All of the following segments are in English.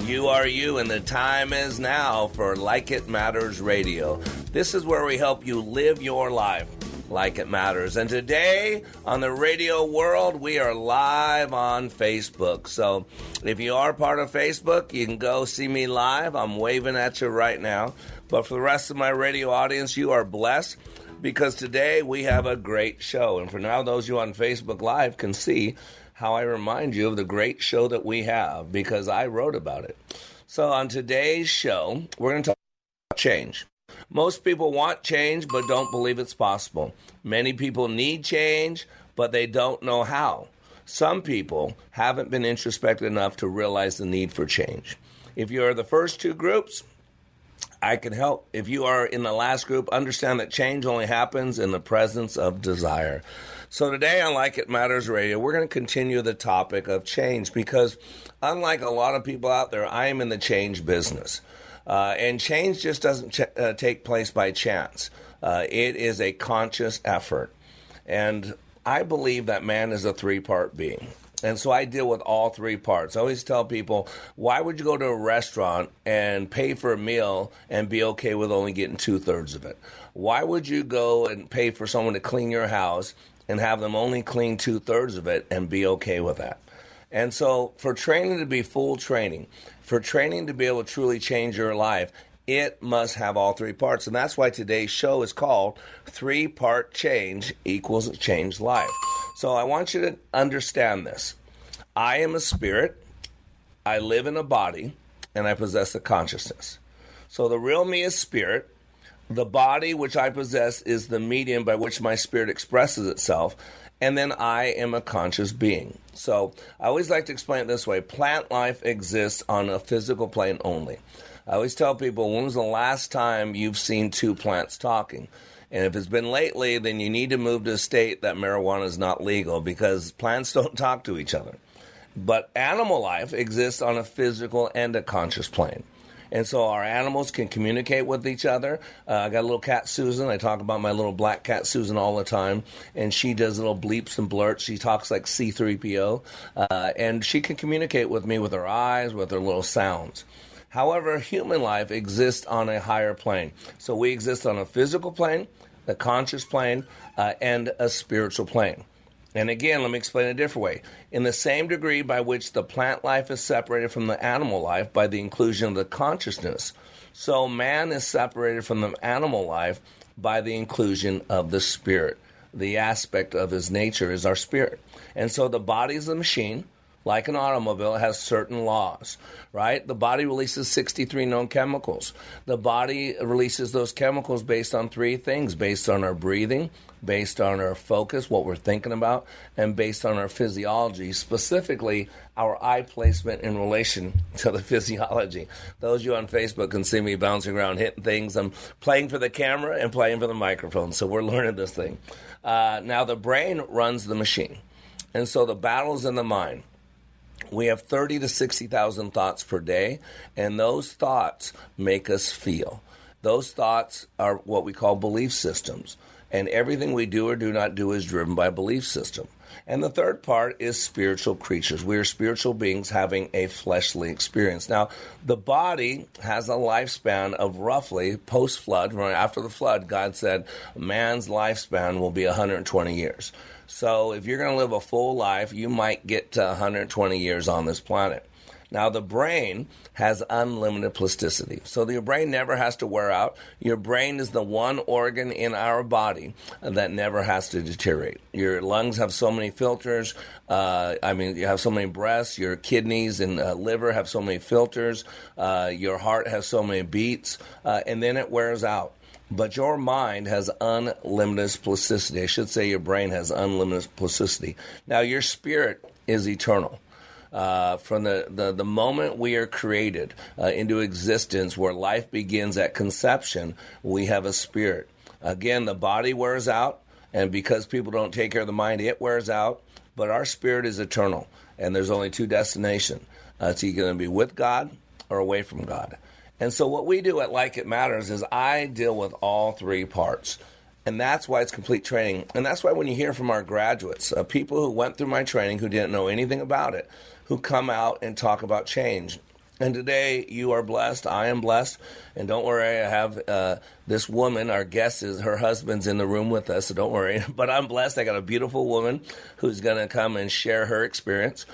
You are you, and the time is now for Like It Matters Radio. This is where we help you live your life like it matters. And today on the radio world, we are live on Facebook. So if you are part of Facebook, you can go see me live. I'm waving at you right now. But for the rest of my radio audience, you are blessed because today we have a great show. And for now, those of you on Facebook Live can see how I remind you of the great show that we have, because I wrote about it. So on today's show, we're going to talk about change. Most people want change, but don't believe it's possible. Many people need change, but they don't know how. Some people haven't been introspective enough to realize the need for change. If you're the first two groups, I can help. If you are in the last group, understand that change only happens in the presence of desire. So today on Like It Matters Radio, we're going to continue the topic of change, because unlike a lot of people out there, I am in the change business. And change just doesn't take place by chance. It is a conscious effort. And I believe that man is a three-part being. And so I deal with all three parts. I always tell people, why would you go to a restaurant and pay for a meal and be okay with only getting two-thirds of it? Why would you go and pay for someone to clean your house and have them only clean two-thirds of it and be okay with that? And so for training to be full training, for training to be able to truly change your life, it must have all three parts. And that's why today's show is called Three-Part Change Equals a Changed Life. So I want you to understand this. I am a spirit, I live in a body, and I possess a consciousness. So the real me is spirit. The body which I possess is the medium by which my spirit expresses itself, and then I am a conscious being. So I always like to explain it this way. Plant life exists on a physical plane only. I always tell people, when was the last time you've seen two plants talking? And if it's been lately, then you need to move to a state that marijuana is not legal, because plants don't talk to each other. But animal life exists on a physical and a conscious plane. And so our animals can communicate with each other. I got a little cat, Susan. I talk about my little black cat, Susan, all the time. And she does little bleeps and blurts. She talks like C-3PO. And she can communicate with me with her eyes, with her little sounds. However, human life exists on a higher plane. So we exist on a physical plane, a conscious plane, and a spiritual plane. And again, let me explain it a different way. In the same degree by which the plant life is separated from the animal life by the inclusion of the consciousness, so man is separated from the animal life by the inclusion of the spirit. The aspect of his nature is our spirit. And so the body is a machine. Like an automobile, it has certain laws, right? The body releases 63 known chemicals. The body releases those chemicals based on three things: based on our breathing, based on our focus, what we're thinking about, and based on our physiology, specifically our eye placement in relation to the physiology. Those of you on Facebook can see me bouncing around, hitting things. I'm playing for the camera and playing for the microphone, so we're learning this thing. Now, the brain runs the machine, and so the battle's in the mind. We have 30 to 60,000 thoughts per day, and those thoughts make us feel. Those thoughts are what we call belief systems, and everything we do or do not do is driven by belief system. And the third part is spiritual creatures. We are spiritual beings having a fleshly experience. Now, the body has a lifespan of roughly, post-flood, right after the flood, God said, man's lifespan will be 120 years. So if you're going to live a full life, you might get to 120 years on this planet. Now, the brain has unlimited plasticity. So your brain never has to wear out. Your brain is the one organ in our body that never has to deteriorate. Your lungs have so many filters. You have so many breaths. Your kidneys and liver have so many filters. Your heart has so many beats. And then it wears out. But your mind has unlimited plasticity. I should say your brain has unlimited plasticity. Now, your spirit is eternal. From the moment we are created into existence, where life begins at conception, we have a spirit. Again, the body wears out, and because people don't take care of the mind, it wears out. But our spirit is eternal, and there's only two destinations. It's either going to be with God or away from God. And so what we do at Like It Matters is I deal with all three parts. And that's why it's complete training. And that's why when you hear from our graduates, people who went through my training who didn't know anything about it, who come out and talk about change. And today you are blessed. I am blessed. And don't worry, I have this woman, our guest is, her husband's in the room with us, so don't worry. But I'm blessed. I got a beautiful woman who's going to come and share her experience.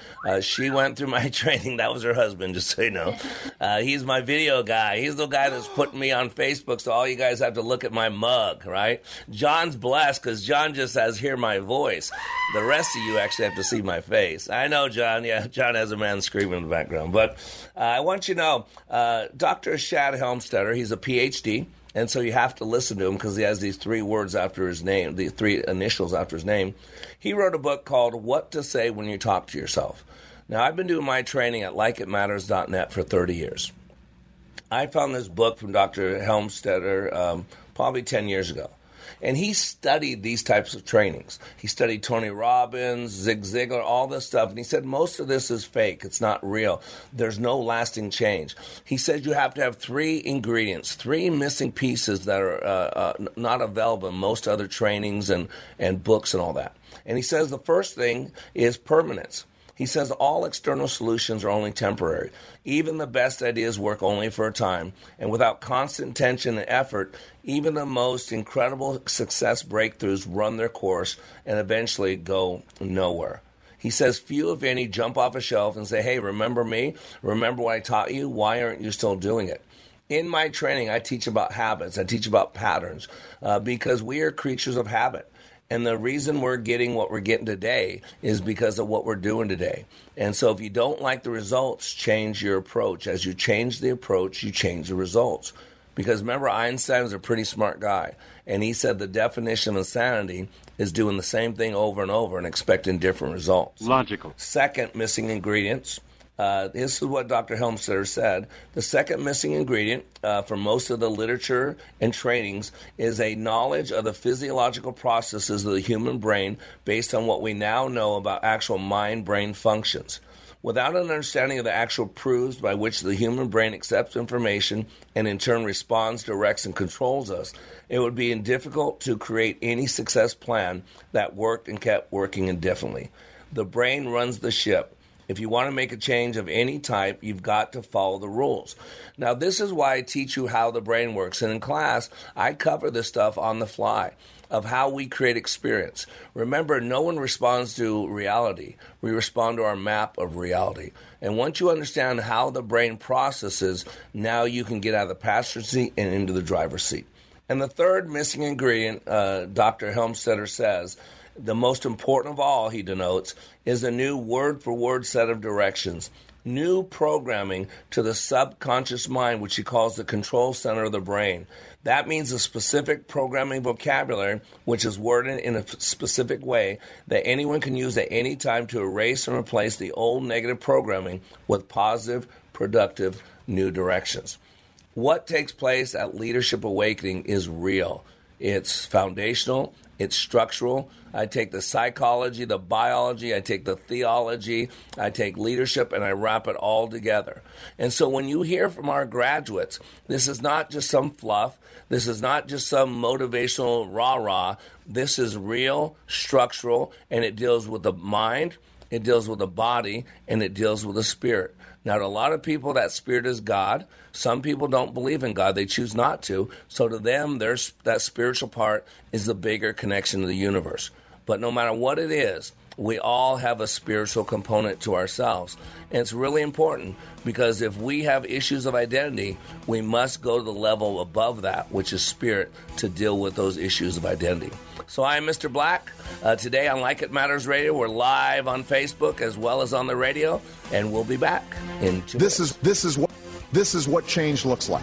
She went through my training. That was her husband, just so you know. He's my video guy. He's the guy that's putting me on Facebook, so all you guys have to look at my mug, right? John's blessed because John just has hear my voice. The rest of you actually have to see my face. I know, John. Yeah, John has a man screaming in the background. But I want you to know, Dr. Shad Helmstetter, he's a Ph.D., and so you have to listen to him because he has these three words after his name, the three initials after his name. He wrote a book called What to Say When You Talk to Yourself. Now, I've been doing my training at likeitmatters.net for 30 years. I found this book from Dr. Helmstetter probably 10 years ago. And he studied these types of trainings. He studied Tony Robbins, Zig Ziglar, all this stuff. And he said, most of this is fake. It's not real. There's no lasting change. He said you have to have three ingredients, three missing pieces that are not available in most other trainings and books and all that. And he says the first thing is permanence. He says all external solutions are only temporary. Even the best ideas work only for a time. And without constant tension and effort, even the most incredible success breakthroughs run their course and eventually go nowhere. He says few, if any, jump off a shelf and say, hey, remember me? Remember what I taught you? Why aren't you still doing it? In my training, I teach about habits. I teach about patterns because we are creatures of habit. And the reason we're getting what we're getting today is because of what we're doing today. And so if you don't like the results, change your approach. As you change the approach, you change the results. Because remember, Einstein was a pretty smart guy. And he said the definition of insanity is doing the same thing over and over and expecting different results. Logical. Second missing ingredients. This is what Dr. Helmstetter said. The second missing ingredient for most of the literature and trainings is a knowledge of the physiological processes of the human brain based on what we now know about actual mind-brain functions. Without an understanding of the actual proofs by which the human brain accepts information and in turn responds, directs, and controls us, it would be difficult to create any success plan that worked and kept working indefinitely. The brain runs the ship. If you want to make a change of any type, you've got to follow the rules. Now, this is why I teach you how the brain works. And in class, I cover this stuff on the fly of how we create experience. Remember, no one responds to reality. We respond to our map of reality. And once you understand how the brain processes, now you can get out of the passenger seat and into the driver's seat. And the third missing ingredient, Dr. Helmstetter says, the most important of all, he denotes, is a new word-for-word set of directions, new programming to the subconscious mind, which he calls the control center of the brain. That means a specific programming vocabulary, which is worded in a specific way that anyone can use at any time to erase and replace the old negative programming with positive, productive, new directions. What takes place at Leadership Awakening is real. It's foundational. It's structural. I take the psychology, the biology, I take the theology, I take leadership, and I wrap it all together. And so when you hear from our graduates, this is not just some fluff. This is not just some motivational rah-rah. This is real, structural, and it deals with the mind, it deals with the body, and it deals with the spirit. Now, to a lot of people, that spirit is God. Some people don't believe in God. They choose not to. So to them, that spiritual part is the bigger connection to the universe. But no matter what it is, we all have a spiritual component to ourselves. And it's really important because if we have issues of identity, we must go to the level above that, which is spirit, to deal with those issues of identity. So I am Mr. Black. Today on Like It Matters Radio, we're live on Facebook as well as on the radio, and we'll be back in 2 minutes. This is what change looks like.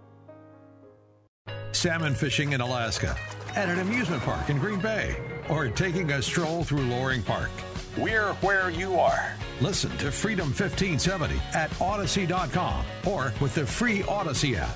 Salmon fishing in Alaska, at an amusement park in Green Bay, or taking a stroll through Loring Park. We're where you are. Listen to Freedom 1570 at Odyssey.com or with the free Odyssey app.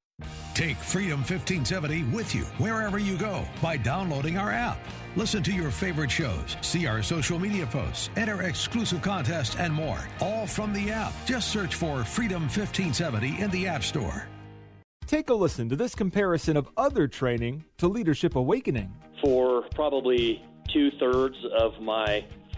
Take Freedom 1570 with you wherever you go by downloading our app. Listen to your favorite shows, see our social media posts, enter exclusive contests, and more, all from the app. Just search for Freedom 1570 in the App Store. Take a listen to this comparison of other training to Leadership Awakening. For probably 2/3 of my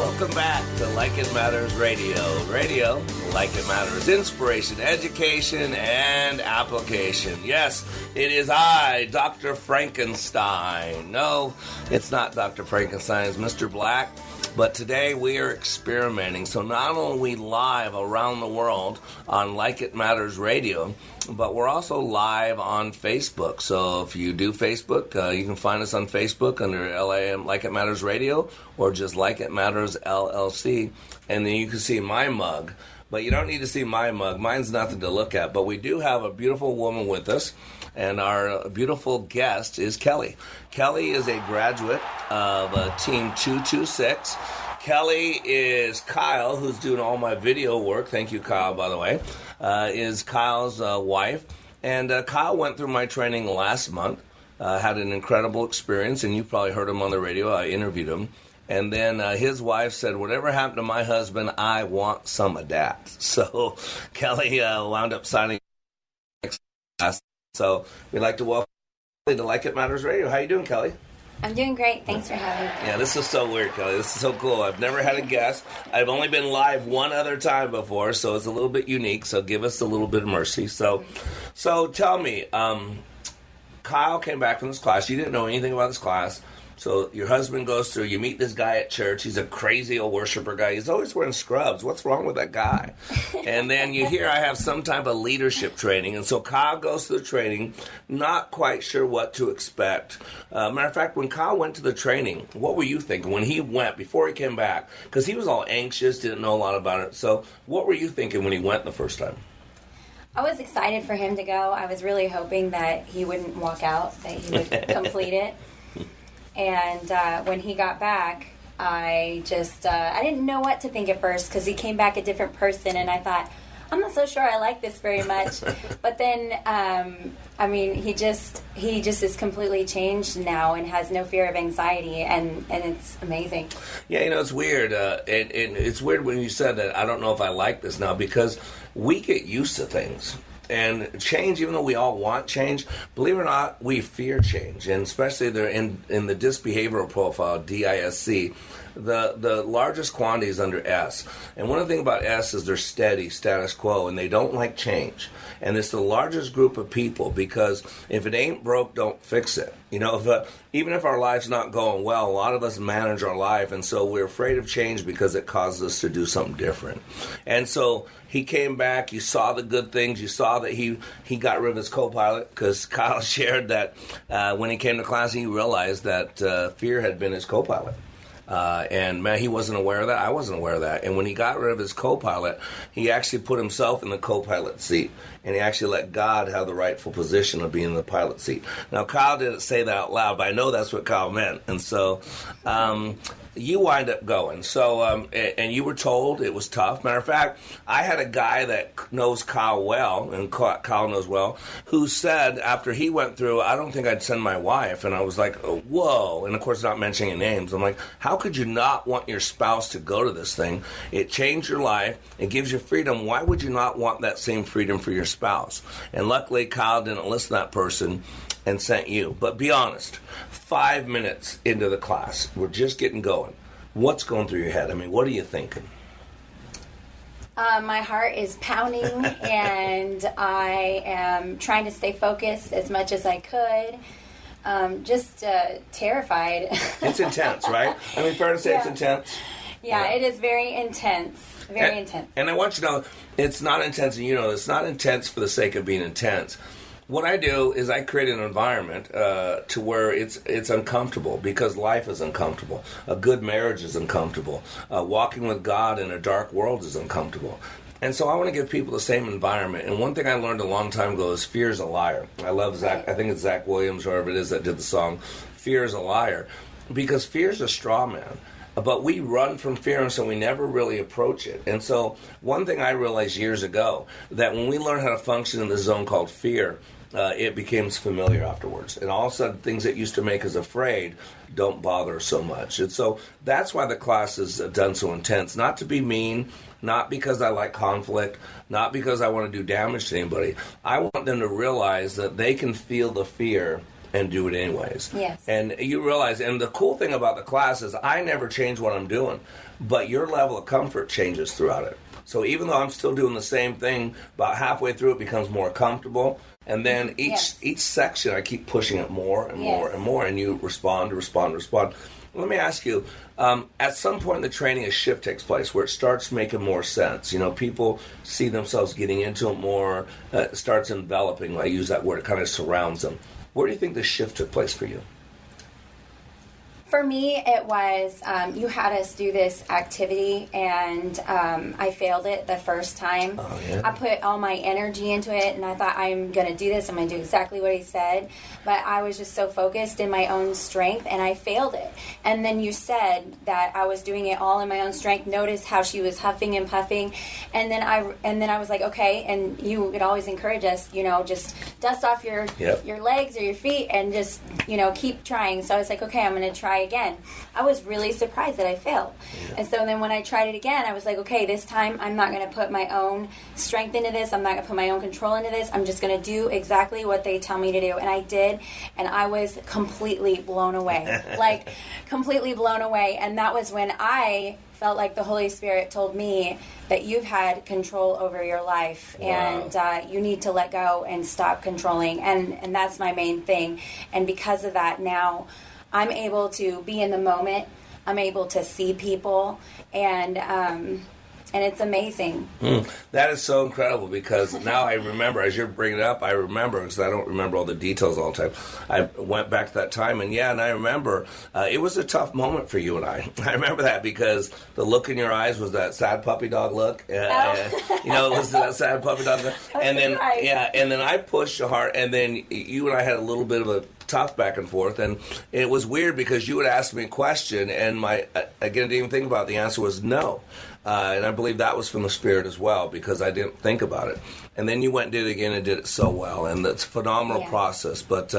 Welcome back to Like It Matters Radio. Radio, Like It Matters. Inspiration, education, and application. Yes, it is I, Dr. Frankenstein. No, it's not Dr. Frankenstein. It's Mr. Black. But today we are experimenting. So not only are we live around the world on Like It Matters Radio, but we're also live on Facebook. So if you do Facebook, you can find us on Facebook under LAM Like It Matters Radio or just Like It Matters LLC. And then you can see my mug. But you don't need to see my mug. Mine's nothing to look at. But we do have a beautiful woman with us. And our beautiful guest is Kelly. Kelly is a graduate of Team 226. Kelly is Kyle, who's doing all my video work. Thank you, Kyle, by the way. Is Kyle's wife. And Kyle went through my training last month, had an incredible experience, and you probably heard him on the radio. I interviewed him. And then his wife said, whatever happened to my husband, I want some of that. So Kelly wound up signing next class. So we'd like to welcome Kelly to Like It Matters Radio. How you doing, Kelly? I'm doing great. Thanks for having me. Yeah, this is so weird, Kelly. This is so cool. I've never had a guest. I've only been live one other time before, so it's a little bit unique. So give us a little bit of mercy. So tell me, Kyle came back from this class. You didn't know anything about this class. So your husband goes through, you meet this guy at church. He's a crazy old worshiper guy. He's always wearing scrubs. What's wrong with that guy? And then you hear I have some type of leadership training. And so Kyle goes through the training, not quite sure what to expect. Matter of fact, when Kyle went to the training, what were you thinking when he went, before he came back? Because he was all anxious, didn't know a lot about it. So what were you thinking when he went the first time? I was excited for him to go. I was really hoping that he wouldn't walk out, that he would complete it. And when he got back, I just, I didn't know what to think at first because he came back a different person, and I thought, I'm not so sure I like this very much. But then, I mean, he just is completely changed now and has no fear of anxiety, and it's amazing. Yeah, you know, it's weird. And it's weird when you said that, I don't know if I like this now, because we get used to things. And change, even though we all want change, believe it or not, we fear change. And especially they're in the DISC behavioral profile, DISC, the largest quantity is under S. And one of the things about S is they're steady, status quo, and they don't like change. And it's the largest group of people because if it ain't broke, don't fix it. You know, even if our life's not going well, a lot of us manage our life, and so we're afraid of change because it causes us to do something different. And so he came back. You saw the good things. You saw that he got rid of his co-pilot because Kyle shared that when he came to class, he realized that fear had been his co-pilot. And man, he wasn't aware of that. I wasn't aware of that. And when he got rid of his co-pilot, he actually put himself in the co-pilot seat. And he actually let God have the rightful position of being in the pilot seat. Now, Kyle didn't say that out loud, but I know that's what Kyle meant. And so you wind up going. So, and you were told it was tough. Matter of fact, I had a guy that knows Kyle well, and Kyle knows well, who said after he went through, I don't think I'd send my wife. And I was like, oh, whoa. And, of course, not mentioning names. I'm like, how could you not want your spouse to go to this thing? It changed your life. It gives you freedom. Why would you not want that same freedom for your spouse? And luckily, Kyle didn't listen to that person and sent you. But be honest, 5 minutes into the class, we're just getting going. What's going through your head? I mean, what are you thinking? My heart is pounding, and I am trying to stay focused as much as I could. Just terrified. It's intense, right? I mean, fair to say, yeah. It's intense. Yeah, it is very intense. Very intense. And I want you to know, it's not intense, and you know, it's not intense for the sake of being intense. What I do is I create an environment to where it's uncomfortable, because life is uncomfortable. A good marriage is uncomfortable. Walking with God in a dark world is uncomfortable. And so I want to give people the same environment. And one thing I learned a long time ago is fear is a liar. I love Zach. I think it's Zach Williams, whoever it is, that did the song, Fear is a Liar. Because fear is a straw man. But we run from fear, and so we never really approach it. And so one thing I realized years ago, that when we learn how to function in this zone called fear, it becomes familiar afterwards. And all of a sudden, things that used to make us afraid don't bother so much. And so that's why the class is done so intense. Not to be mean, not because I like conflict, not because I want to do damage to anybody. I want them to realize that they can feel the fear and do it anyways. Yes. And you realize, and the cool thing about the class is I never change what I'm doing, but your level of comfort changes throughout it. So even though I'm still doing the same thing, about halfway through it becomes more comfortable. And then each section I keep pushing it more and more and more, and you respond. Let me ask you, at some point in the training, a shift takes place where it starts making more sense. You know, people see themselves getting into it more. It starts enveloping. I use that word. It kind of surrounds them. Where do you think the shift took place for you? For me, it was you had us do this activity, and I failed it the first time. Oh, yeah. I put all my energy into it, and I thought, I'm going to do this. I'm going to do exactly what he said. But I was just so focused in my own strength, and I failed it. And then you said that I was doing it all in my own strength. Notice how she was huffing and puffing. And then I was like, okay, and you would always encourage us, you know, just dust off your legs or your feet and just, you know, keep trying. So I was like, okay, I'm going to try try again. I was really surprised that I failed. And so then when I tried it again, I was like, okay, this time I'm not going to put my own strength into this. I'm not going to put my own control into this. I'm just going to do exactly what they tell me to do. And I did, and I was completely blown away, like completely blown away. And that was when I felt like the Holy Spirit told me that you've had control over your life and you need to let go and stop controlling. And that's my main thing. And because of that, now I'm able to be in the moment. I'm able to see people, and it's amazing. That is so incredible, because now I remember, as you're bringing it up, I remember, because I don't remember all the details all the time. I went back to that time, and yeah, and I remember it was a tough moment for you and I. I remember that because the look in your eyes was that sad puppy dog look. And, you know, it was that sad puppy dog look. And then, and then I pushed hard, and then you and I had a little bit of a tough back and forth, and it was weird because you would ask me a question, and my again, I didn't even think about it. The answer was no. And I believe that was from the Spirit as well, because I didn't think about it. And then you went and did it again and did it so well. And that's a phenomenal process. But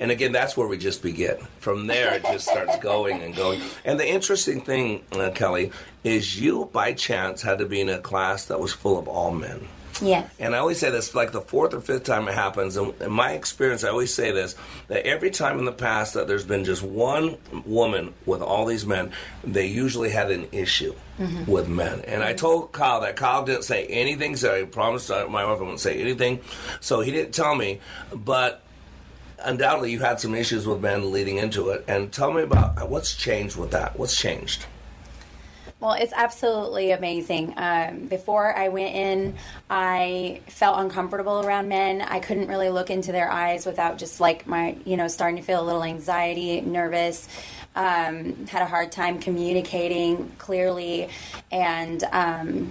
and again, that's where we just begin. From there, it just starts going and going. And the interesting thing, Kelly, is you, by chance, had to be in a class that was full of all men. Yes. And I always say this, like the fourth or fifth time it happens, and in my experience, I always say this, that every time in the past that there's been just one woman with all these men, they usually had an issue with men. And I told Kyle that. Kyle didn't say anything, so I promised my wife I wouldn't say anything. So he didn't tell me, but undoubtedly you had some issues with men leading into it. And tell me about what's changed with that. What's changed? Well, it's absolutely amazing. Before I went in, I felt uncomfortable around men. I couldn't really look into their eyes without just like my, you know, starting to feel a little anxiety, nervous, had a hard time communicating clearly, and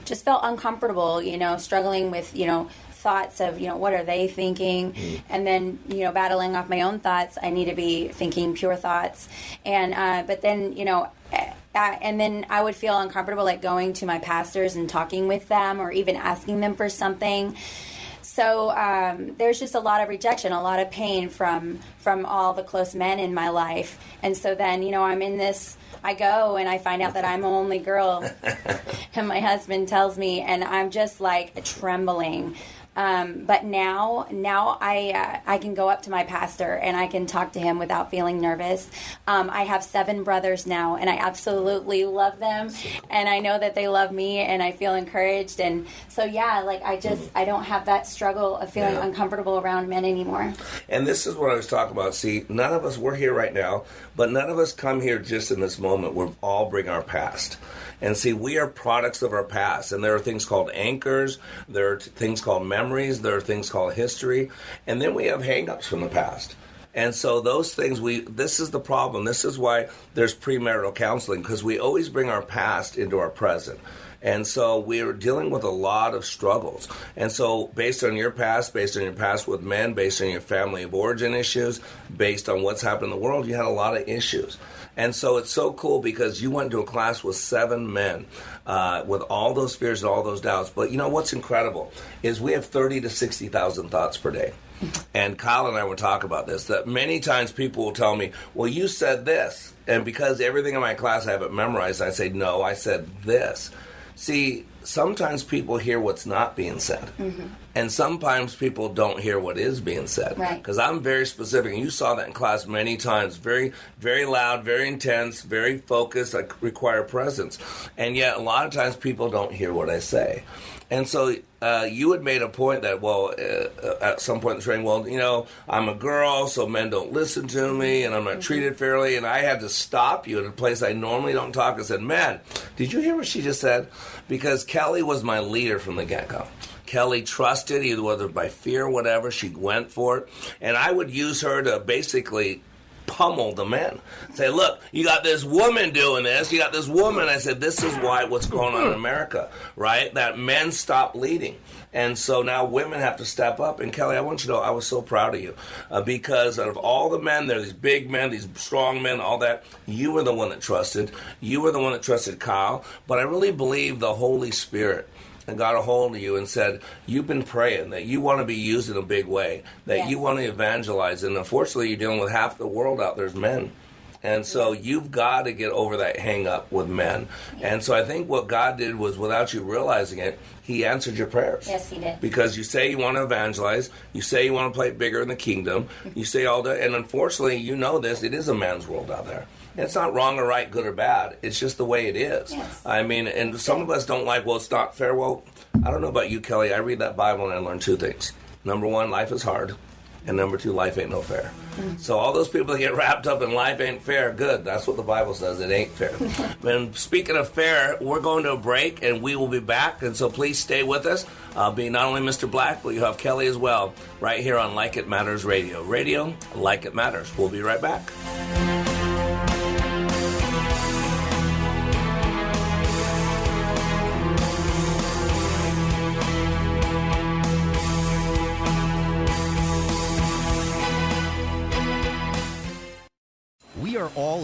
just felt uncomfortable, you know, struggling with, you know, thoughts of, you know, what are they thinking? And then, you know, battling off my own thoughts. I need to be thinking pure thoughts. And, but then, you know, and then I would feel uncomfortable, like going to my pastors and talking with them or even asking them for something. So there's just a lot of rejection, a lot of pain from all the close men in my life. And so then, you know, I'm in this, I go and I find out that I'm the only girl and my husband tells me, and I'm just like trembling. But now I can go up to my pastor and I can talk to him without feeling nervous. I have 7 brothers now, and I absolutely love them, and I know that they love me, and I feel encouraged. And so, yeah, like I just, I don't have that struggle of feeling uncomfortable around men anymore. And this is what I was talking about. See, none of us, we're here right now, but none of us come here just in this moment. We're all bring our past. And see, we are products of our past. And there are things called anchors. There are things called memories. There are things called history. And then we have hang-ups from the past. And so those things, this is the problem. This is why there's premarital counseling, because we always bring our past into our present. And so we're dealing with a lot of struggles. And so based on your past with men, based on your family of origin issues, based on what's happened in the world, you had a lot of issues. And so it's so cool because you went to a class with 7 men with all those fears and all those doubts. But you know what's incredible is we have 30,000 to 60,000 thoughts per day. And Kyle and I were talking about this, that many times people will tell me, well, you said this. And because everything in my class I have it memorized, I say, no, I said this. See, sometimes people hear what's not being said. And sometimes people don't hear what is being said. Because I'm very specific, and you saw that in class many times. Very, very loud, very intense, very focused. I require presence. And yet a lot of times people don't hear what I say. And so you had made a point that, well, at some point in the training, well, you know, I'm a girl, so men don't listen to me, and I'm not treated fairly. And I had to stop you at a place I normally don't talk. I said, man, did you hear what she just said? Because Kelly was my leader from the get-go. Kelly trusted, either whether by fear or whatever, she went for it. And I would use her to basically pummel the men. Say, look, you got this woman doing this. You got this woman. I said, this is why what's going on in America, right? That men stop leading. And so now women have to step up. And Kelly, I want you to know I was so proud of you because out of all the men, there are these big men, these strong men, all that. You were the one that trusted. You were the one that trusted Kyle. But I really believe the Holy Spirit got a hold of you and said, you've been praying that you want to be used in a big way, that you want to evangelize. And unfortunately, you're dealing with half the world out there as men. And so you've got to get over that hang up with men. And so I think what God did was, without you realizing it, He answered your prayers. Yes, He did. Because you say you want to evangelize, you say you want to play bigger in the kingdom, you say all that, and unfortunately, you know this, it is a man's world out there. It's not wrong or right, good or bad. It's just the way it is. Yes. I mean, and some of us don't like, well, it's not fair. Well, I don't know about you, Kelly. I read that Bible and I learned two things. Number one, life is hard. And number two, life ain't no fair. Mm-hmm. So all those people that get wrapped up in life ain't fair, good. That's what the Bible says. It ain't fair. And speaking of fair, we're going to a break and we will be back. And so please stay with us. I'll be not only Mr. Black, but you have Kelly as well, right here on Like It Matters Radio. Radio, Like It Matters. We'll be right back. All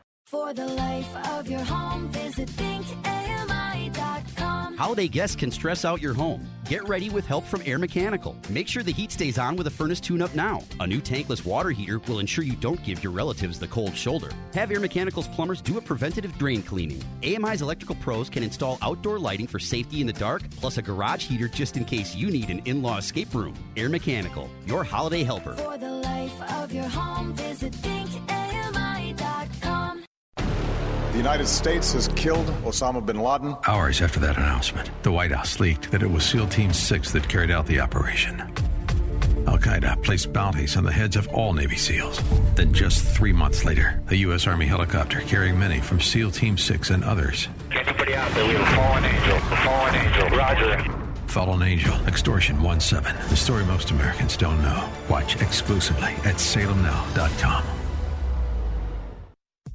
For the life of your home, visit ThinkAMI.com. Holiday guests can stress out your home. Get ready with help from Air Mechanical. Make sure the heat stays on with a furnace tune-up now. A new tankless water heater will ensure you don't give your relatives the cold shoulder. Have Air Mechanical's plumbers do a preventative drain cleaning. AMI's electrical pros can install outdoor lighting for safety in the dark, plus a garage heater just in case you need an in-law escape room. Air Mechanical, your holiday helper. For the life of your home, visit ThinkAMI.com. The United States has killed Osama bin Laden. Hours after that announcement, the White House leaked that it was SEAL Team 6 that carried out the operation. Al-Qaeda placed bounties on the heads of all Navy SEALs. Then just 3 months later, a U.S. Army helicopter carrying many from SEAL Team 6 and others. Anybody out there? We have a fallen angel. A fallen angel. Roger. Fallen Angel, Extortion 17. The story most Americans don't know. Watch exclusively at SalemNow.com.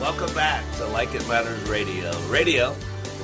Welcome back to Like It Matters Radio. Radio,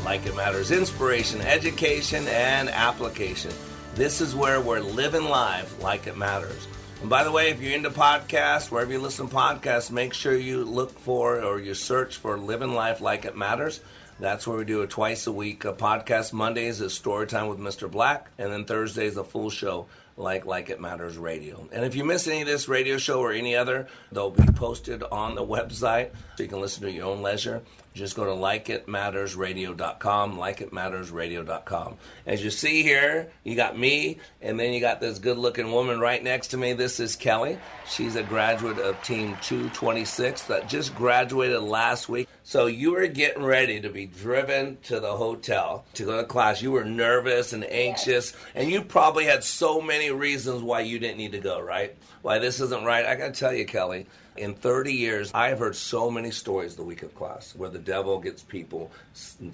Like It Matters, inspiration, education, and application. This is where we're living life like it matters. And by the way, if you're into podcasts, wherever you listen to podcasts, make sure you look for or you search for Living Life Like It Matters. That's where we do a twice-a-week podcast. Mondays is Story Time with Mr. Black, and then Thursdays a full show like It Matters Radio. And if you miss any of this radio show or any other, they'll be posted on the website so you can listen to your own leisure. Just go to likeitmattersradio.com, likeitmattersradio.com. As you see here, you got me, and then you got this good-looking woman right next to me. This is Kelly. She's a graduate of Team 226 that just graduated last week. So you were getting ready to be driven to the hotel to go to class. You were nervous and anxious, and you probably had so many reasons why you didn't need to go, right? Why this isn't right. I got to tell you, Kelly, In 30 years, I have heard so many stories the week of class where the devil gets people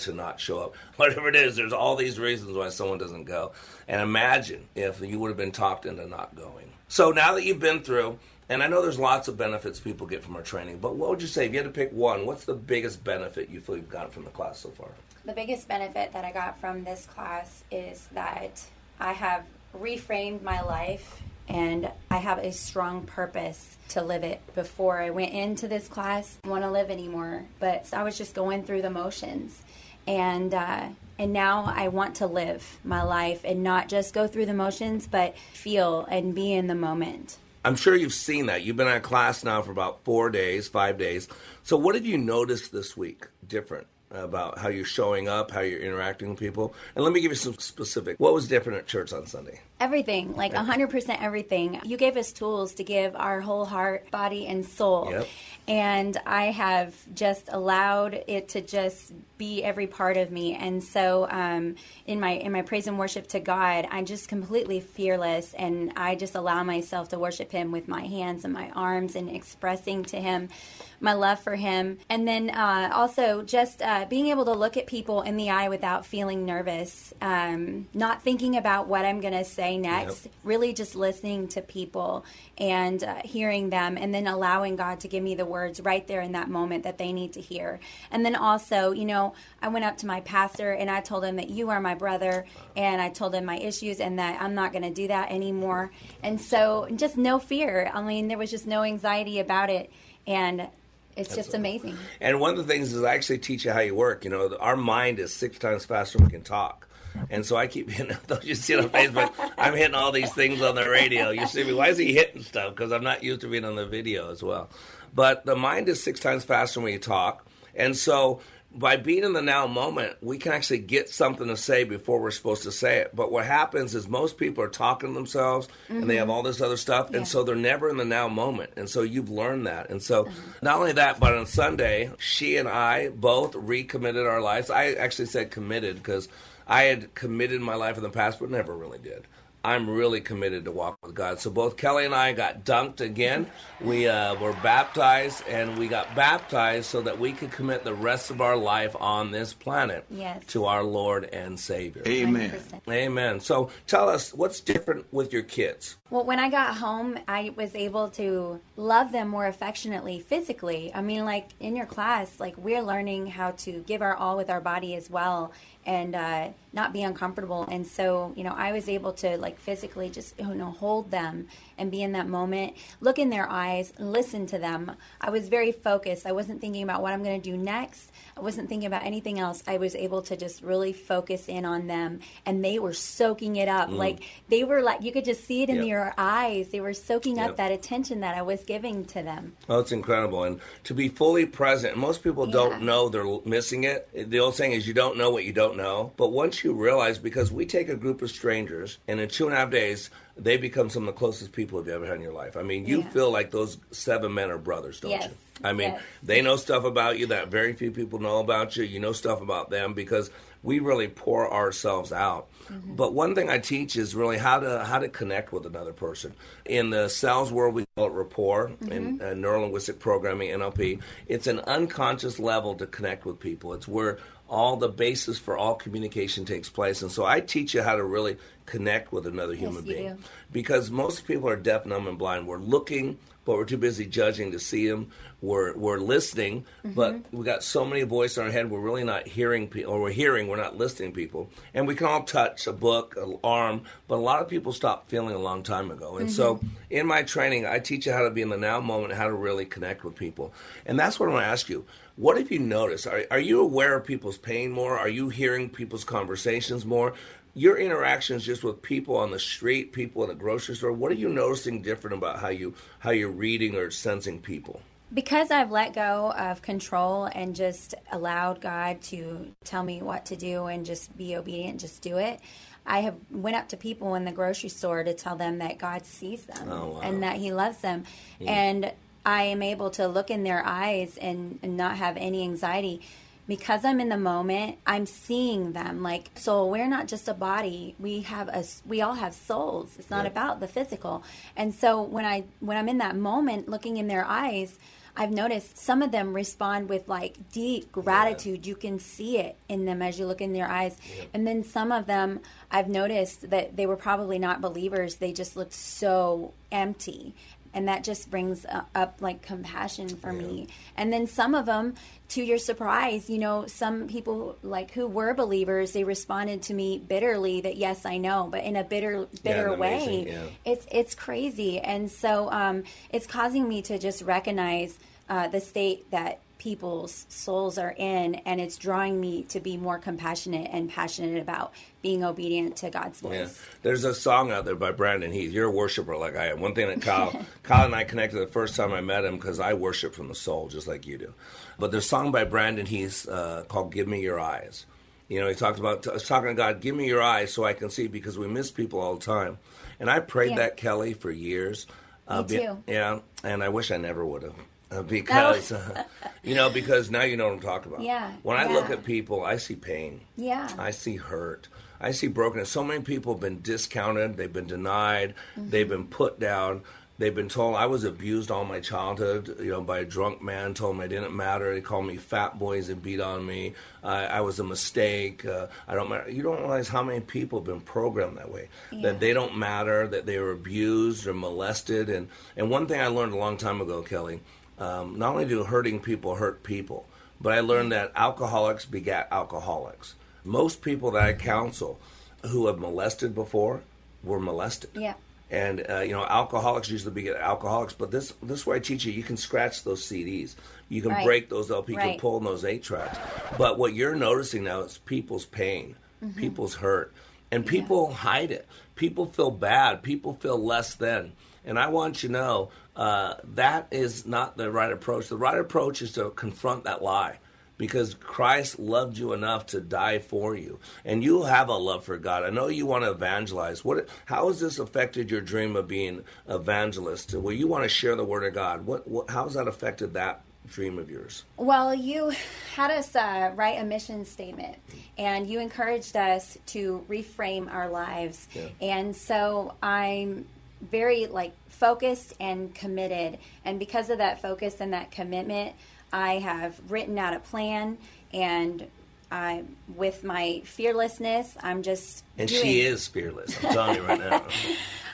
to not show up. Whatever it is, there's all these reasons why someone doesn't go. And imagine if you would have been talked into not going. So now that you've been through, and I know there's lots of benefits people get from our training, but what would you say, if you had to pick one, what's the biggest benefit you feel you've gotten from the class so far? The biggest benefit that I got from this class is that I have reframed my life and I have a strong purpose to live it. Before I went into this class, I didn't want to live anymore, but I was just going through the motions. And now I want to live my life and not just go through the motions, but feel and be in the moment. I'm sure you've seen that. You've been at class now for about 5 days. So what have you noticed this week different about how you're showing up, how you're interacting with people? And let me give you some specific. What was different at church on Sunday? Everything, like 100% everything. You gave us tools to give our whole heart, body, and soul. Yep. And I have just allowed it to just be every part of me. And so in my praise and worship to God, I'm just completely fearless, and I just allow myself to worship Him with my hands and my arms and expressing to Him my love for Him. And then also just being able to look at people in the eye without feeling nervous, not thinking about what I'm going to say next, really just listening to people and hearing them, and then allowing God to give me the words right there in that moment that they need to hear. And then also, you know, I went up to my pastor and I told him that you are my brother, and I told him my issues and that I'm not going to do that anymore. And so just no fear. I mean, there was just no anxiety about it. And it's just amazing. And one of the things is I actually teach you how you work. You know, our mind is 6 times faster than we can talk. And so I keep hitting, don't you see it on Facebook? I'm hitting all these things on the radio. You see me, why is he hitting stuff? Because I'm not used to being on the video as well. But the mind is 6 times faster when you talk. And so by being in the now moment, we can actually get something to say before we're supposed to say it. But what happens is most people are talking to themselves, and they have all this other stuff, and so they're never in the now moment. And so you've learned that. And so not only that, but on Sunday, she and I both recommitted our lives. I actually said committed because I had committed my life in the past, but never really did. I'm really committed to walk with God. So both Kelly and I got dunked again. We were baptized, and we got baptized so that we could commit the rest of our life on this planet to our Lord and Savior. Amen. 100%. Amen. So tell us, what's different with your kids? Well, when I got home, I was able to love them more affectionately physically. I mean, like in your class, like we're learning how to give our all with our body as well, and not be uncomfortable. And so, you know, I was able to like physically just, you know, hold them and be in that moment, look in their eyes, listen to them. I was very focused. I wasn't thinking about what I'm going to do next. I wasn't thinking about anything else. I was able to just really focus in on them, and they were soaking it up. Like they were like, you could just see it in their eyes. They were soaking up that attention that I was giving to them. Oh, it's incredible. And to be fully present, most people don't know they're missing it. The old saying is you don't know what you don't know. But once you realize, because we take a group of strangers, and in 2.5 days, they become some of the closest people you've ever had in your life. I mean, you feel like those 7 men are brothers, don't you? I mean, they know stuff about you that very few people know about you. You know stuff about them because we really pour ourselves out. But one thing I teach is really how to connect with another person. In the sales world, we call it rapport, in neuro-linguistic programming, NLP. It's an unconscious level to connect with people. It's where all the basis for all communication takes place. And so I teach you how to really connect with another human being. Because most people are deaf, numb, and blind. We're looking, but we're too busy judging to see them. We're listening, but we got so many voices in our head, we're really not hearing people, or we're not listening to people. And we can all touch a book, an arm, but a lot of people stopped feeling a long time ago. And so in my training, I teach you how to be in the now moment, how to really connect with people. And that's what I want to ask you. What have you noticed? Are you aware of people's pain more? Are you hearing people's conversations more? Your interactions just with people on the street, people in the grocery store, what are you noticing different about how you're reading or sensing people? Because I've let go of control and just allowed God to tell me what to do and just be obedient, just do it, I have went up to people in the grocery store to tell them that God sees them and that He loves them. And I am able to look in their eyes and not have any anxiety. because I'm in the moment, I'm seeing them. Like, so we're not just a body. We all have souls. It's not about the physical. And so when I'm in that moment, looking in their eyes, I've noticed some of them respond with like deep gratitude. Yeah. You can see it in them as you look in their eyes. Yeah. And then some of them, I've noticed that they were probably not believers. They just looked so empty. And that just brings up like compassion for me. And then some of them, to your surprise, you know, some people like who were believers, they responded to me bitterly that, yes, I know, but in a bitter way. Amazing, It's crazy. And so it's causing me to just recognize the state that people's souls are in, and it's drawing me to be more compassionate and passionate about being obedient to God's voice. Yeah. There's a song out there by Brandon Heath. You're a worshiper like I am. One thing that Kyle and I connected the first time I met him, because I worship from the soul just like you do. But there's a song by Brandon Heath called "Give Me Your Eyes." You know, he talked about talking to God, give me your eyes so I can see, because we miss people all the time. And I prayed that, Kelly, for years. Me too. Yeah, and I wish I never would have. Because, because now you know what I'm talking about. Yeah. When I look at people, I see pain. Yeah. I see hurt. I see brokenness. So many people have been discounted. They've been denied. Mm-hmm. They've been put down. They've been told, I was abused all my childhood, by a drunk man, told me I didn't matter. They called me fat boys and beat on me. I was a mistake. I don't matter. You don't realize how many people have been programmed that way, that they don't matter, that they were abused or molested. And one thing I learned a long time ago, Kelly, not only do hurting people hurt people, but I learned that alcoholics begat alcoholics. Most people that I counsel who have molested before were molested. Yeah. And, alcoholics usually beget alcoholics. But this way I teach you can scratch those CDs. You can break those LP. You can pull on those 8-tracks. But what you're noticing now is people's pain, people's hurt. And people hide it. People feel bad. People feel less than. And I want you to know that is not the right approach. The right approach is to confront that lie, because Christ loved you enough to die for you. And you have a love for God. I know you want to evangelize. How has this affected your dream of being evangelist? Well, you want to share the word of God. How has that affected that dream of yours? Well, you had us write a mission statement, and you encouraged us to reframe our lives. Yeah. And so I'm very focused and committed, and because of that focus and that commitment, I have written out a plan, and I, with my fearlessness, I'm just she is fearless, I'm telling you right now.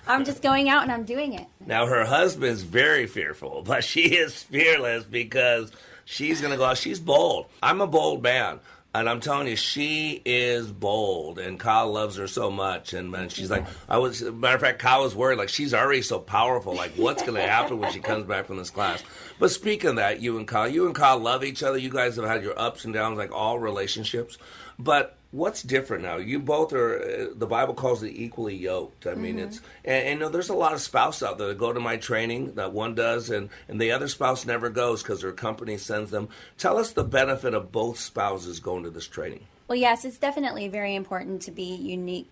I'm just going out and I'm doing it. Now her husband's very fearful, but she is fearless because she's going to go out. She's bold. I'm a bold man. And I'm telling you, she is bold, and Kyle loves her so much. And she's like, matter of fact, Kyle was worried, she's already so powerful. Like, what's going to happen when she comes back from this class? But speaking of that, you and Kyle love each other. You guys have had your ups and downs, like all relationships. But what's different now? You both are, the Bible calls it equally yoked. I mean, it's, and there's a lot of spouses out there that go to my training, that one does, and the other spouse never goes because their company sends them. Tell us the benefit of both spouses going to this training. Well, yes, it's definitely very important to be unique,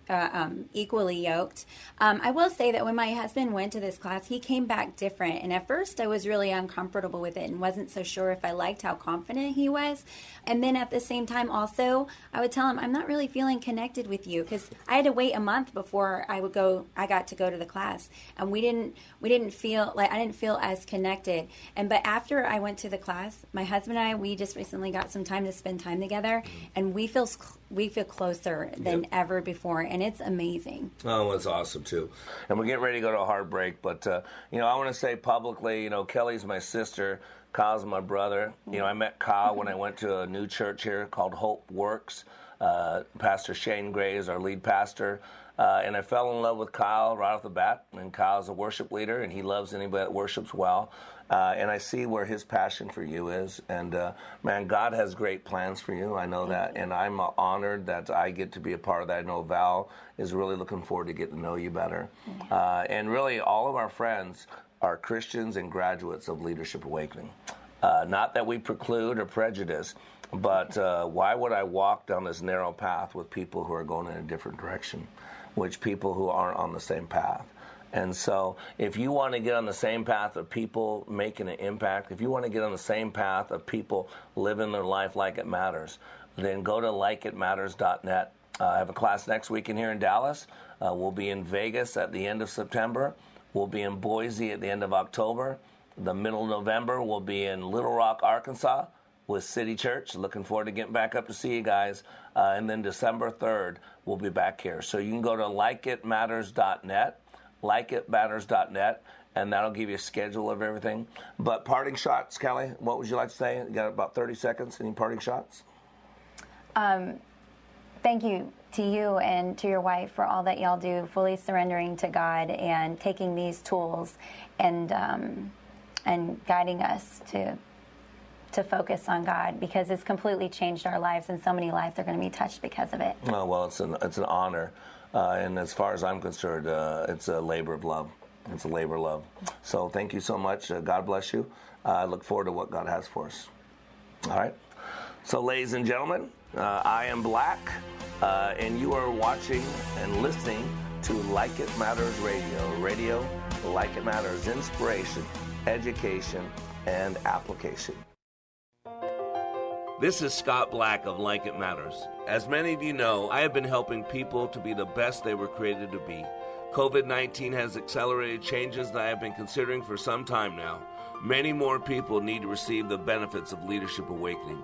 equally yoked. I will say that when my husband went to this class, he came back different. And at first, I was really uncomfortable with it and wasn't so sure if I liked how confident he was. And then at the same time also, I would tell him, I'm not really feeling connected with you, because I had to wait a month before I got to go to the class. And we didn't feel like, I didn't feel as connected. But after I went to the class, my husband and I, we just recently got some time to spend time together, and we feel closer than ever before, and it's amazing. Oh, it's awesome too. And we're getting ready to go to a hard break, but I want to say publicly, Kelly's my sister, Kyle's my brother. You know, I met Kyle when I went to a new church here called Hope Works. Pastor Shane Gray is our lead pastor. And I fell in love with Kyle right off the bat. And Kyle's a worship leader, and he loves anybody that worships well. And I see where his passion for you is. And, man, God has great plans for you. I know that. And I'm honored that I get to be a part of that. I know Val is really looking forward to getting to know you better. And really, all of our friends are Christians and graduates of Leadership Awakening. Not that we preclude or prejudice, but why would I walk down this narrow path with people who are going in a different direction? Which people who aren't on the same path. And so if you want to get on the same path of people making an impact, if you want to get on the same path of people living their life like it matters, then go to likeitmatters.net. I have a class next weekend here in Dallas. We'll be in Vegas at the end of September. We'll be in Boise at the end of October. The middle of November, we'll be in Little Rock, Arkansas with City Church. Looking forward to getting back up to see you guys. And then December 3rd, we'll be back here. So you can go to likeitmatters.net. likeitmatters.net, and that'll give you a schedule of everything. But parting shots, Kelly, what would you like to say? You got about 30 seconds. Any parting shots? Thank you to you and to your wife for all that y'all do, fully surrendering to God and taking these tools and guiding us to focus on God, because it's completely changed our lives, and so many lives are going to be touched because of it. Oh, well, it's an honor. And as far as I'm concerned, it's a labor of love. It's a labor of love. So thank you so much. God bless you. I look forward to what God has for us. All right. So, ladies and gentlemen, I am Black, and you are watching and listening to Like It Matters Radio. Radio, Like It Matters, inspiration, education, and application. This is Scott Black of Like It Matters. As many of you know, I have been helping people to be the best they were created to be. COVID-19 has accelerated changes that I have been considering for some time now. Many more people need to receive the benefits of Leadership Awakening.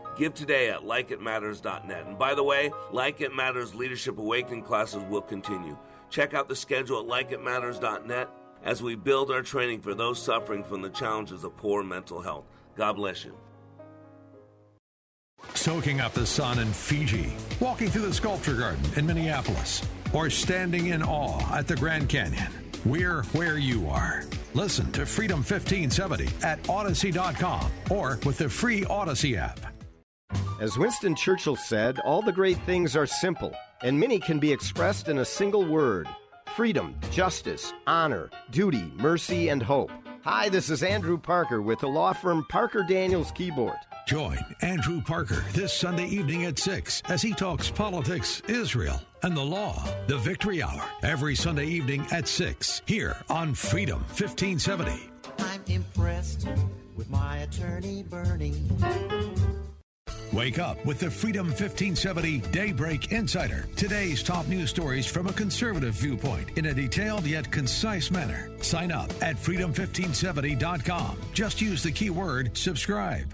Give today at likeitmatters.net. And by the way, Like It Matters Leadership Awakening classes will continue. Check out the schedule at likeitmatters.net as we build our training for those suffering from the challenges of poor mental health. God bless you. Soaking up the sun in Fiji, walking through the sculpture garden in Minneapolis, or standing in awe at the Grand Canyon. We're where you are. Listen to Freedom 1570 at Odyssey.com or with the free Odyssey app. As Winston Churchill said, all the great things are simple, and many can be expressed in a single word: freedom, justice, honor, duty, mercy, and hope. Hi, this is Andrew Parker with the law firm Parker Daniels Keyboard. Join Andrew Parker this Sunday evening at 6 as he talks politics, Israel, and the law. The Victory Hour, every Sunday evening at 6 here on Freedom 1570. I'm impressed with my attorney, Bernie. Wake up with the Freedom 1570 Daybreak Insider. Today's top news stories from a conservative viewpoint in a detailed yet concise manner. Sign up at freedom1570.com. Just use the keyword subscribe.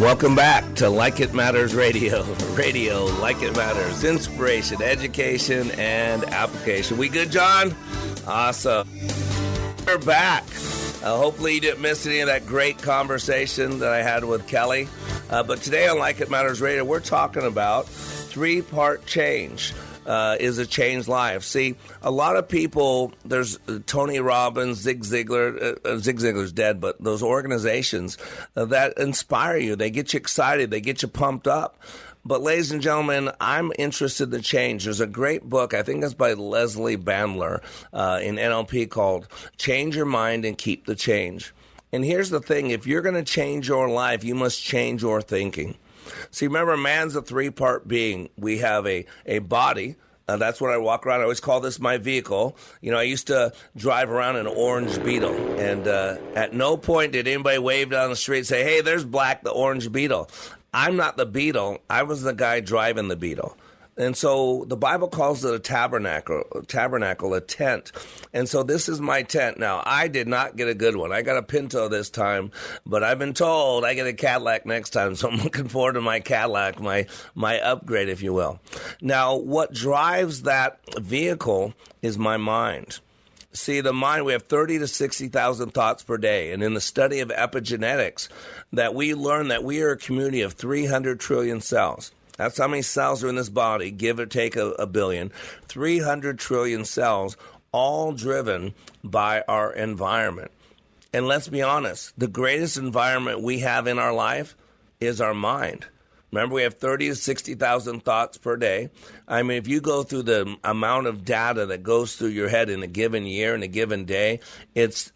Welcome back to Like It Matters Radio. Radio, Like It Matters. Inspiration, education, and application. We good, John? Awesome. We're back. Hopefully you didn't miss any of that great conversation that I had with Kelly. But today on Like It Matters Radio, we're talking about three-part change is a changed life. See, a lot of people, there's Tony Robbins, Zig Ziglar, Zig Ziglar's dead, but those organizations that inspire you, they get you excited, they get you pumped up. But ladies and gentlemen, I'm interested in change. There's a great book, I think it's by Leslie Bandler in NLP called Change Your Mind and Keep the Change. And here's the thing, if you're going to change your life, you must change your thinking. See, remember, man's a three-part being. We have a body. That's what I walk around. I always call this my vehicle. You know, I used to drive around an orange Beetle. And at no point did anybody wave down the street and say, hey, there's Black, the orange Beetle. I'm not the Beetle. I was the guy driving the Beetle. And so the Bible calls it a tabernacle, a tent. And so this is my tent. Now, I did not get a good one. I got a Pinto this time, but I've been told I get a Cadillac next time. So I'm looking forward to my Cadillac, my upgrade, if you will. Now, what drives that vehicle is my mind. See, the mind, we have 30 to 60,000 thoughts per day. And in the study of epigenetics, that we learn that we are a community of 300 trillion cells. That's how many cells are in this body, give or take a billion. 300 trillion cells, all driven by our environment. And let's be honest, the greatest environment we have in our life is our mind. Remember, we have 30 to 60,000 thoughts per day. I mean, if you go through the amount of data that goes through your head in a given year, in a given day, it's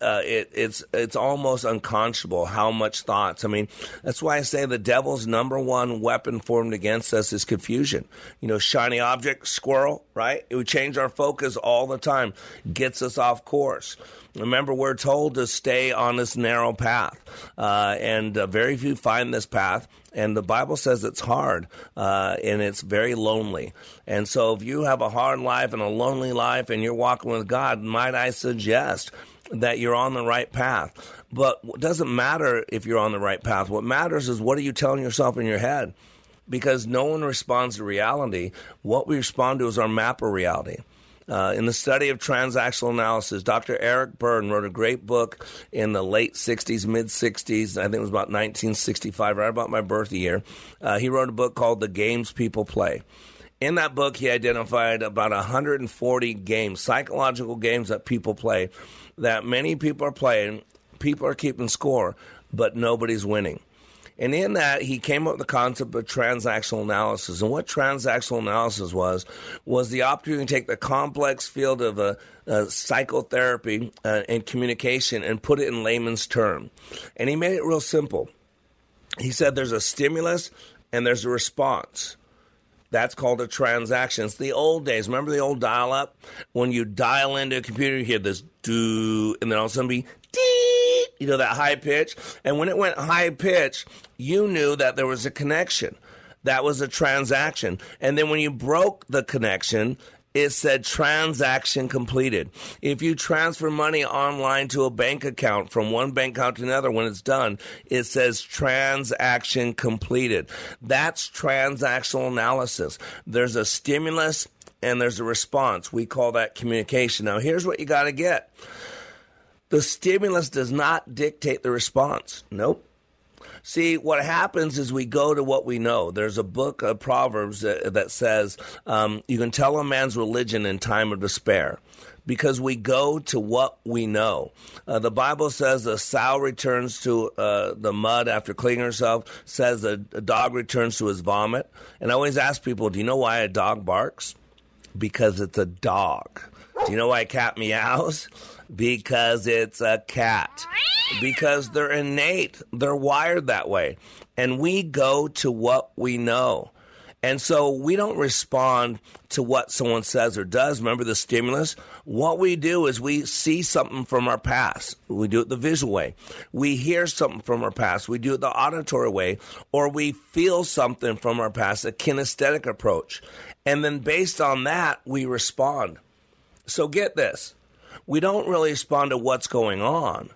almost unconscionable how much thoughts. I mean, that's why I say the devil's number one weapon formed against us is confusion. You know, shiny object, squirrel, right? It would change our focus all the time, gets us off course. Remember, we're told to stay on this narrow path, and very few find this path. And the Bible says it's hard, and it's very lonely. And so if you have a hard life and a lonely life and you're walking with God, might I suggest that you're on the right path. But it doesn't matter if you're on the right path. What matters is what are you telling yourself in your head? Because no one responds to reality. What we respond to is our map of reality. In the study of transactional analysis, Dr. Eric Berne wrote a great book in the late 60s, mid-60s. I think it was about 1965, right about my birth year. He wrote a book called The Games People Play. In that book, he identified about 140 games, psychological games that people play, that many people are playing. People are keeping score, but nobody's winning. And in that, he came up with the concept of transactional analysis. And what transactional analysis was the opportunity to take the complex field of psychotherapy and communication and put it in layman's term. And he made it real simple. He said there's a stimulus and there's a response. That's called a transaction. It's the old days. Remember the old dial-up? When you dial into a computer, you hear this doo, and then all of a sudden be dee, you know, that high pitch. And when it went high pitch, you knew that there was a connection. That was a transaction. And then when you broke the connection, it said transaction completed. If you transfer money online to a bank account from one bank account to another, when it's done, it says transaction completed. That's transactional analysis. There's a stimulus and there's a response. We call that communication. Now, here's what you got to get. The stimulus does not dictate the response. Nope. See, what happens is we go to what we know. There's a book of Proverbs that says you can tell a man's religion in time of despair because we go to what we know. The Bible says the sow returns to the mud after cleaning herself, says a dog returns to his vomit. And I always ask people, do you know why a dog barks? Because it's a dog. Do you know why a cat meows? Because it's a cat. Because they're innate. They're wired that way. And we go to what we know. And so we don't respond to what someone says or does. Remember the stimulus? What we do is we see something from our past. We do it the visual way. We hear something from our past. We do it the auditory way. Or we feel something from our past, a kinesthetic approach. And then based on that, we respond. So get this. We don't really respond to what's going on.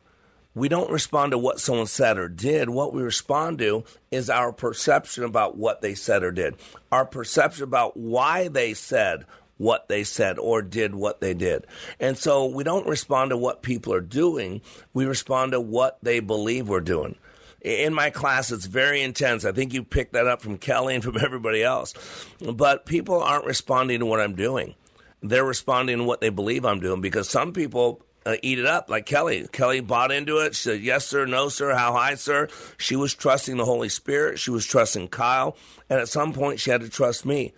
We don't respond to what someone said or did. What we respond to is our perception about what they said or did, our perception about why they said what they said or did what they did. And so we don't respond to what people are doing. We respond to what they believe we're doing. in my class, it's very intense. I think you picked that up from Kelly and from everybody else. But people aren't responding to what I'm doing. They're responding to what they believe I'm doing, because some people eat it up, like Kelly. Kelly bought into it. She said, yes, sir, no, sir, how high, sir. She was trusting the Holy Spirit. She was trusting Kyle. And at some point, she had to trust me.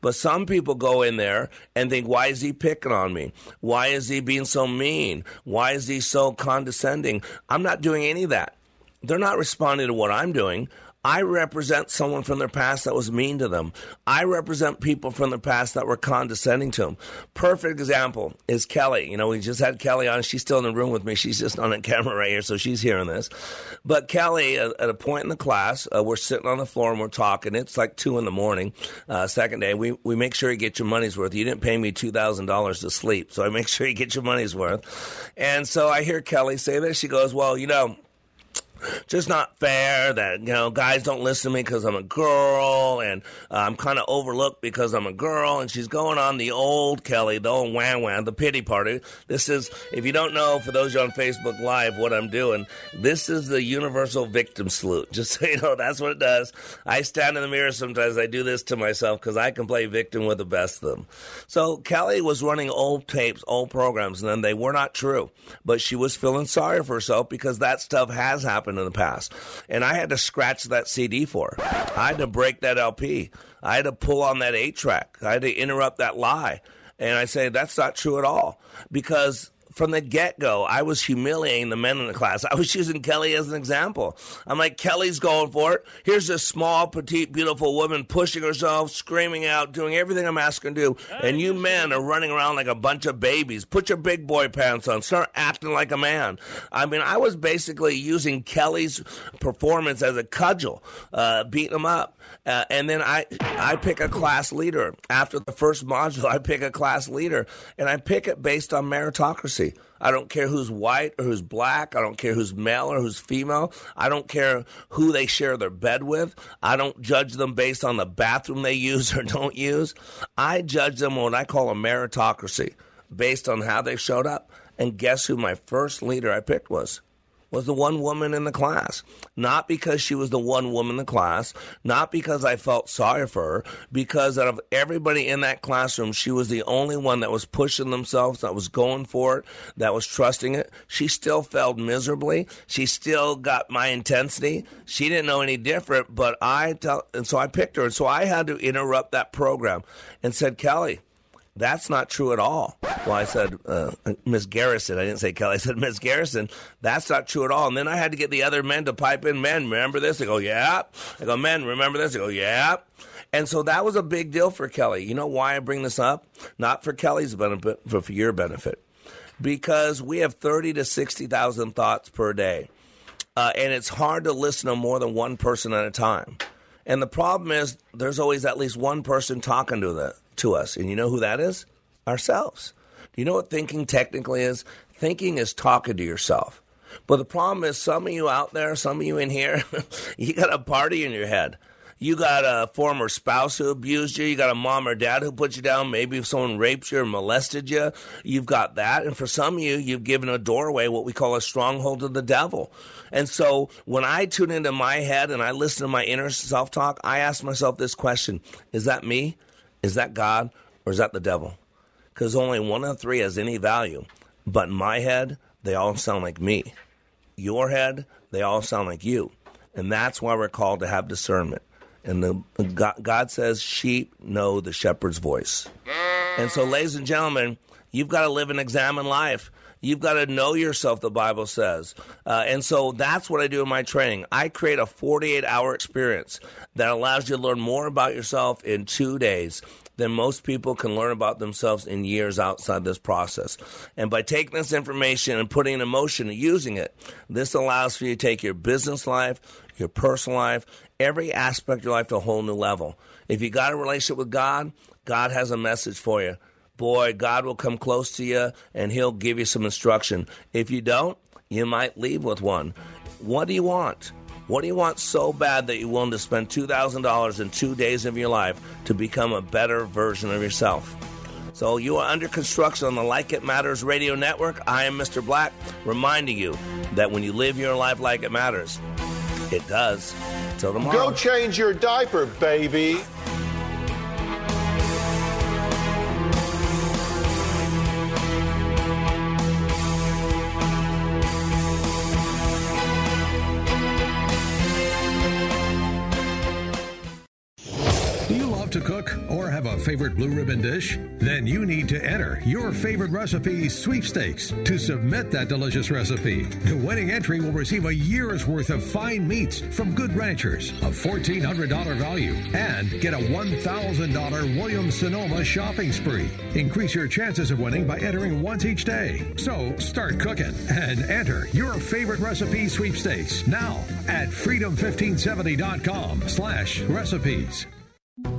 But some people go in there and think, why is he picking on me? Why is he being so mean? Why is he so condescending? I'm not doing any of that. They're not responding to what I'm doing. I represent someone from their past that was mean to them. I represent people from their past that were condescending to them. Perfect example is Kelly. You know, we just had Kelly on. She's still in the room with me. She's just on a camera right here, so she's hearing this. But Kelly, at a point in the class, we're sitting on the floor and we're talking. It's like 2 in the morning, second day. We make sure you get your money's worth. You didn't pay me $2,000 to sleep, so I make sure you get your money's worth. And so I hear Kelly say this. She goes, well, you know, just not fair that, you know, guys don't listen to me because I'm a girl, and I'm kind of overlooked because I'm a girl. And she's going on the old Kelly, the old wah-wah, the pity party. This is, if you don't know, for those of you on Facebook Live, what I'm doing, this is the universal victim salute. Just so you know, that's what it does. I stand in the mirror sometimes. I do this to myself because I can play victim with the best of them. So Kelly was running old tapes, old programs, and then they were not true. But she was feeling sorry for herself because that stuff has happened in the past. And I had to scratch that CD for her. I had to break that LP. I had to pull on that 8-track. I had to interrupt that lie. And I say, that's not true at all. Because from the get-go, I was humiliating the men in the class. I was using Kelly as an example. I'm like, Kelly's going for it. Here's this small, petite, beautiful woman pushing herself, screaming out, doing everything I'm asking her to do. And you men are running around like a bunch of babies. Put your big boy pants on. Start acting like a man. I mean, I was basically using Kelly's performance as a cudgel, beating him up. And then I pick a class leader. After the first module, I pick a class leader. And I pick it based on meritocracy. I don't care who's white or who's black. I don't care who's male or who's female. I don't care who they share their bed with. I don't judge them based on the bathroom they use or don't use. I judge them on what I call a meritocracy based on how they showed up. And guess who my first leader I picked was the one woman in the class. Not because she was the one woman in the class, not because I felt sorry for her, because out of everybody in that classroom, she was the only one that was pushing themselves, that was going for it, that was trusting it. She still failed miserably. She still got my intensity. She didn't know any different, but and so I picked her. And so I had to interrupt that program and said, Kelly, that's not true at all. Well, I said, Miss Garrison. I didn't say Kelly. I said, Miss Garrison, that's not true at all. And then I had to get the other men to pipe in. Men, remember this? They go, yeah. I go, men, remember this? They go, yeah. And so that was a big deal for Kelly. You know why I bring this up? Not for Kelly's benefit, but for your benefit. Because we have 30,000 to 60,000 thoughts per day. And it's hard to listen to more than one person at a time. And the problem is there's always at least one person talking to us. And you know who that is? Ourselves. Do you know what thinking technically is? Thinking is talking to yourself. But the problem is some of you out there, some of you in here, you got a party in your head. You got a former spouse who abused you. You got a mom or dad who put you down. Maybe if someone raped you or molested you, you've got that. And for some of you, you've given a doorway, what we call a stronghold of the devil. And so when I tune into my head and I listen to my inner self-talk, I ask myself this question. Is that me? Is that God? Or is that the devil? Because only one of the three has any value. But in my head, they all sound like me. Your head, they all sound like you. And that's why we're called to have discernment. And God says, sheep know the shepherd's voice. And so, ladies and gentlemen, you've got to live an examined life. You've got to know yourself, the Bible says. And so that's what I do in my training. I create a 48-hour experience that allows you to learn more about yourself in 2 days than most people can learn about themselves in years outside this process. And by taking this information and putting it in motion and using it, this allows for you to take your business life, your personal life, every aspect of your life to a whole new level. If you got a relationship with God, God has a message for you. Boy, God will come close to you and he'll give you some instruction. If you don't, you might leave with one. What do you want? What do you want so bad that you're willing to spend $2,000 in 2 days of your life to become a better version of yourself? So you are under construction on the Like It Matters Radio Network. I am Mr. Black, reminding you that when you live your life like it matters, It does. Till tomorrow. Go change your diaper, baby. To cook or have a favorite blue ribbon dish? Then you need to enter your favorite recipe sweepstakes. To submit that delicious recipe, the winning entry will receive a year's worth of fine meats from Good Ranchers of $1,400 value and get a $1,000 Williams-Sonoma shopping spree. Increase your chances of winning by entering once each day. So start cooking and enter your favorite recipe sweepstakes now at freedom1570.com/recipes.